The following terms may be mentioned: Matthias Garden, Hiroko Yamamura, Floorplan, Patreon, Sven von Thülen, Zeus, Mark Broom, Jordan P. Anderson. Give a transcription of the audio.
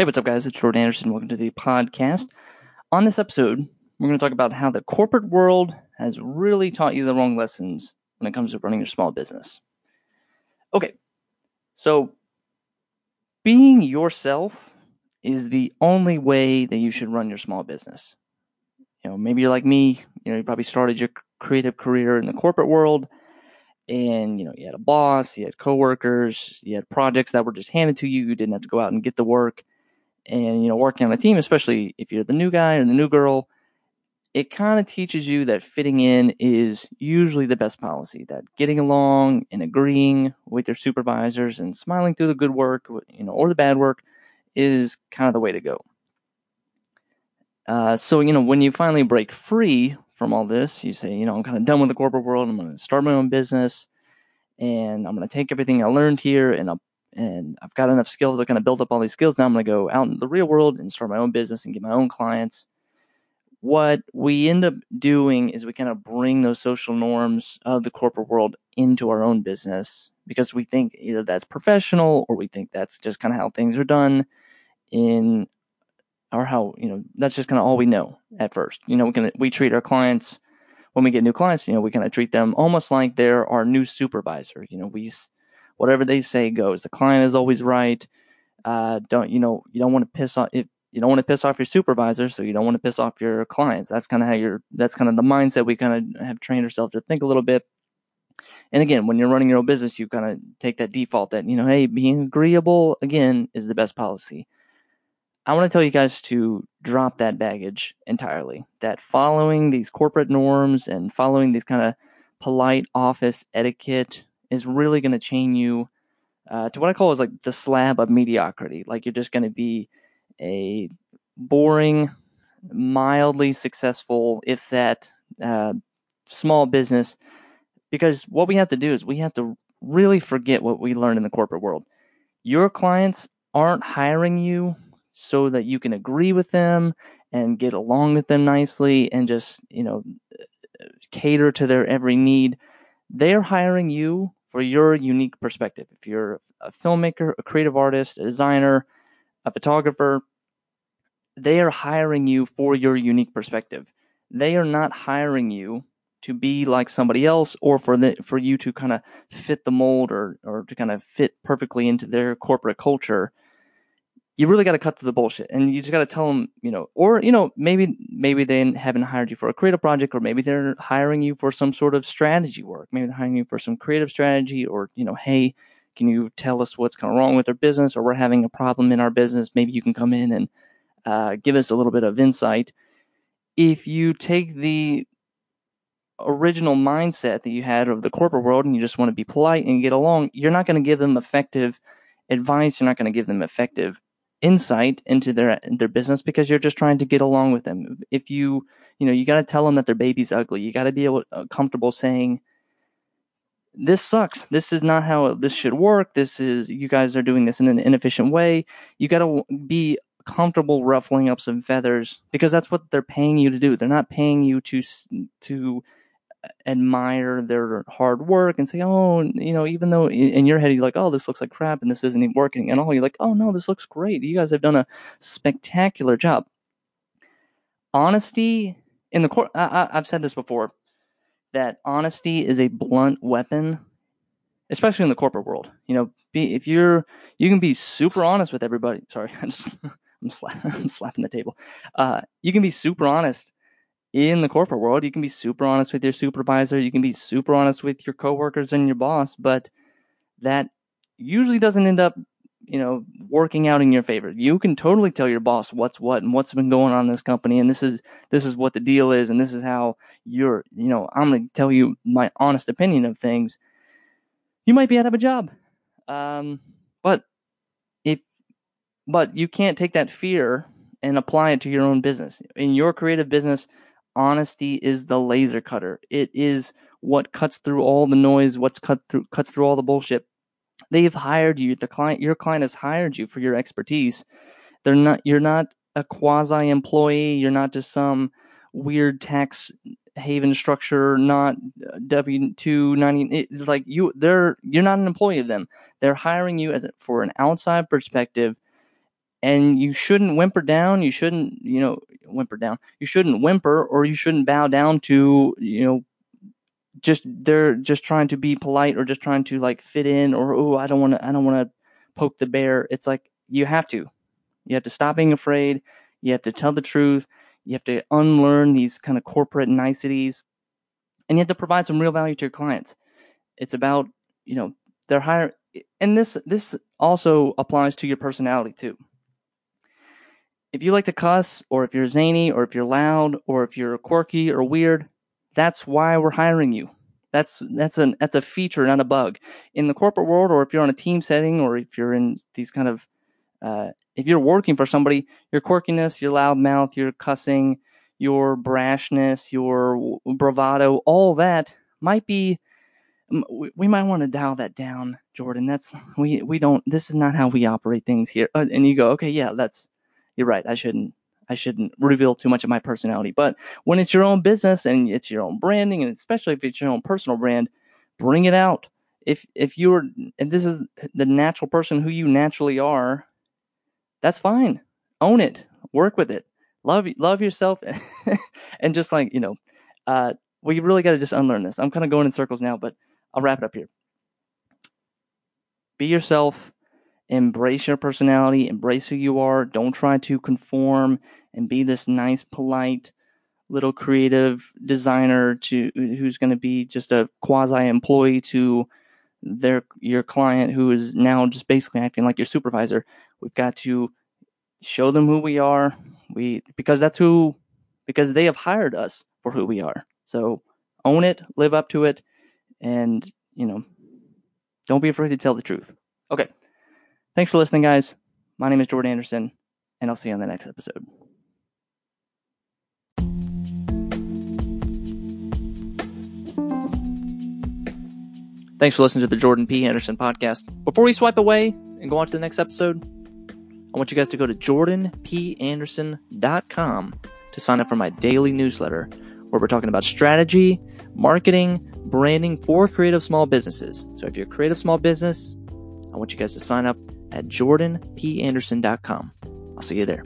Hey, what's up, guys? It's Jordan Anderson. Welcome to the podcast. On this episode, we're going to talk about how the corporate world has really taught you the wrong lessons when it comes to running your small business. Okay, so being yourself is the only way that you should run your small business. You know, maybe you're like me. You know, you probably started your creative career in the corporate world, and you know, you had a boss, you had coworkers, you had projects that were just handed to you. You didn't have to go out and get the work. And, you know, working on a team, especially if you're the new guy or the new girl, it kind of teaches you that fitting in is usually the best policy, that getting along and agreeing with your supervisors and smiling through the good work, you know, or the bad work is kind of the way to go. So, you know, when you finally break free from all this, you say, you know, I'm kind of done with the corporate world. I'm going to start my own business, and I'm going to take everything I learned here and I've got enough skills to kind of build up all these skills. Now I'm going to go out in the real world and start my own business and get my own clients. What we end up doing is we kind of bring those social norms of the corporate world into our own business because we think either that's professional or we think that's just kind of how things are done in or how, you know, that's just kind of all we know at first. You know, we treat our clients, when we get new clients, you know, we kind of treat them almost like they're our new supervisor. You know, whatever they say goes. The client is always right. You don't want to piss off your supervisor, so you don't want to piss off your clients. That's kind of the mindset we kind of have trained ourselves to think a little bit. And again, when you're running your own business, you kind of take that default that, you know, hey, being agreeable again is the best policy. I want to tell you guys to drop that baggage entirely. That following these corporate norms and following these kind of polite office etiquette is really going to chain you to what I call is like the slab of mediocrity. Like you're just going to be a boring, mildly successful, if that, small business. Because what we have to do is we have to really forget what we learned in the corporate world. Your clients aren't hiring you so that you can agree with them and get along with them nicely and just, you know, cater to their every need. They're hiring you for your unique perspective. If you're a filmmaker, a creative artist, a designer, a photographer, they are hiring you for your unique perspective. They are not hiring you to be like somebody else or for you to kind of fit the mold or to kind of fit perfectly into their corporate culture. You really got to cut through the bullshit, and you just got to tell them, you know, or, you know, maybe they haven't hired you for a creative project, or maybe they're hiring you for some sort of strategy work. Maybe they're hiring you for some creative strategy, or, you know, hey, can you tell us what's kind of wrong with our business, or we're having a problem in our business. Maybe you can come in and give us a little bit of insight. If you take the original mindset that you had of the corporate world and you just want to be polite and get along, you're not going to give them effective advice. You're not going to give them effective insight into their business because you're just trying to get along with them. If you know, you got to tell them that their baby's ugly. You got to be comfortable saying, this sucks. This is not how this should work. You guys are doing this in an inefficient way. You got to be comfortable ruffling up some feathers because that's what they're paying you to do. They're not paying you to admire their hard work and say, oh, you know, even though in your head you're like, oh, this looks like crap and this isn't even working and all, you're like, oh no, this looks great. You guys have done a spectacular job. Honesty in the court. I've said this before, that honesty is a blunt weapon, especially in the corporate world. You know, you can be super honest with everybody. Sorry, I'm slapping the table. You can be super honest in the corporate world. You can be super honest with your supervisor. You can be super honest with your coworkers and your boss, but that usually doesn't end up, you know, working out in your favor. You can totally tell your boss what's what and what's been going on in this company, and this is what the deal is, and this is how you're, you know, I'm going to tell you my honest opinion of things. You might be out of a job, but you can't take that fear and apply it to your own business. In your creative business, honesty is the laser cutter. It is what cuts through all the noise, cuts through all the bullshit. They've hired you. Your client has hired you for your expertise. You're not a quasi-employee. You're not just some weird tax haven structure, not W-290. It's like you're not an employee of them. They're hiring you for an outside perspective, And you shouldn't whimper down. You shouldn't, whimper down. You shouldn't whimper, or you shouldn't bow down to, they're just trying to be polite, or just trying to like fit in, or, oh, I don't want to poke the bear. It's like, you have to stop being afraid. You have to tell the truth. You have to unlearn these kind of corporate niceties, and you have to provide some real value to your clients. It's about, they're higher. And this also applies to your personality too. If you like to cuss, or if you're zany, or if you're loud, or if you're quirky or weird, that's why we're hiring you. That's a feature, not a bug. In the corporate world, or if you're on a team setting, or if you're in these kind of, if you're working for somebody, your quirkiness, your loud mouth, your cussing, your brashness, your bravado, all that might be. We might want to dial that down, Jordan. This is not how we operate things here. And you go, okay, yeah, you're right. I shouldn't reveal too much of my personality. But when it's your own business and it's your own branding, and especially if it's your own personal brand, bring it out. If this is the natural person who you naturally are, that's fine. Own it. Work with it. Love yourself. And just like, we really got to just unlearn this. I'm kind of going in circles now, but I'll wrap it up here. Be yourself. Embrace your personality. Embrace who you are. Don't try to conform and be this nice, polite, little creative designer who's going to be just a quasi-employee to your client, who is now just basically acting like your supervisor. We've got to show them who we are. Because they have hired us for who we are. So own it, live up to it, and don't be afraid to tell the truth. Okay. Thanks for listening, guys. My name is Jordan Anderson, and I'll see you on the next episode. Thanks for listening to the Jordan P. Anderson podcast. Before we swipe away and go on to the next episode, I want you guys to go to jordanpanderson.com to sign up for my daily newsletter, where we're talking about strategy, marketing, branding for creative small businesses. So if you're a creative small business, I want you guys to sign up at jordanpanderson.com. I'll see you there.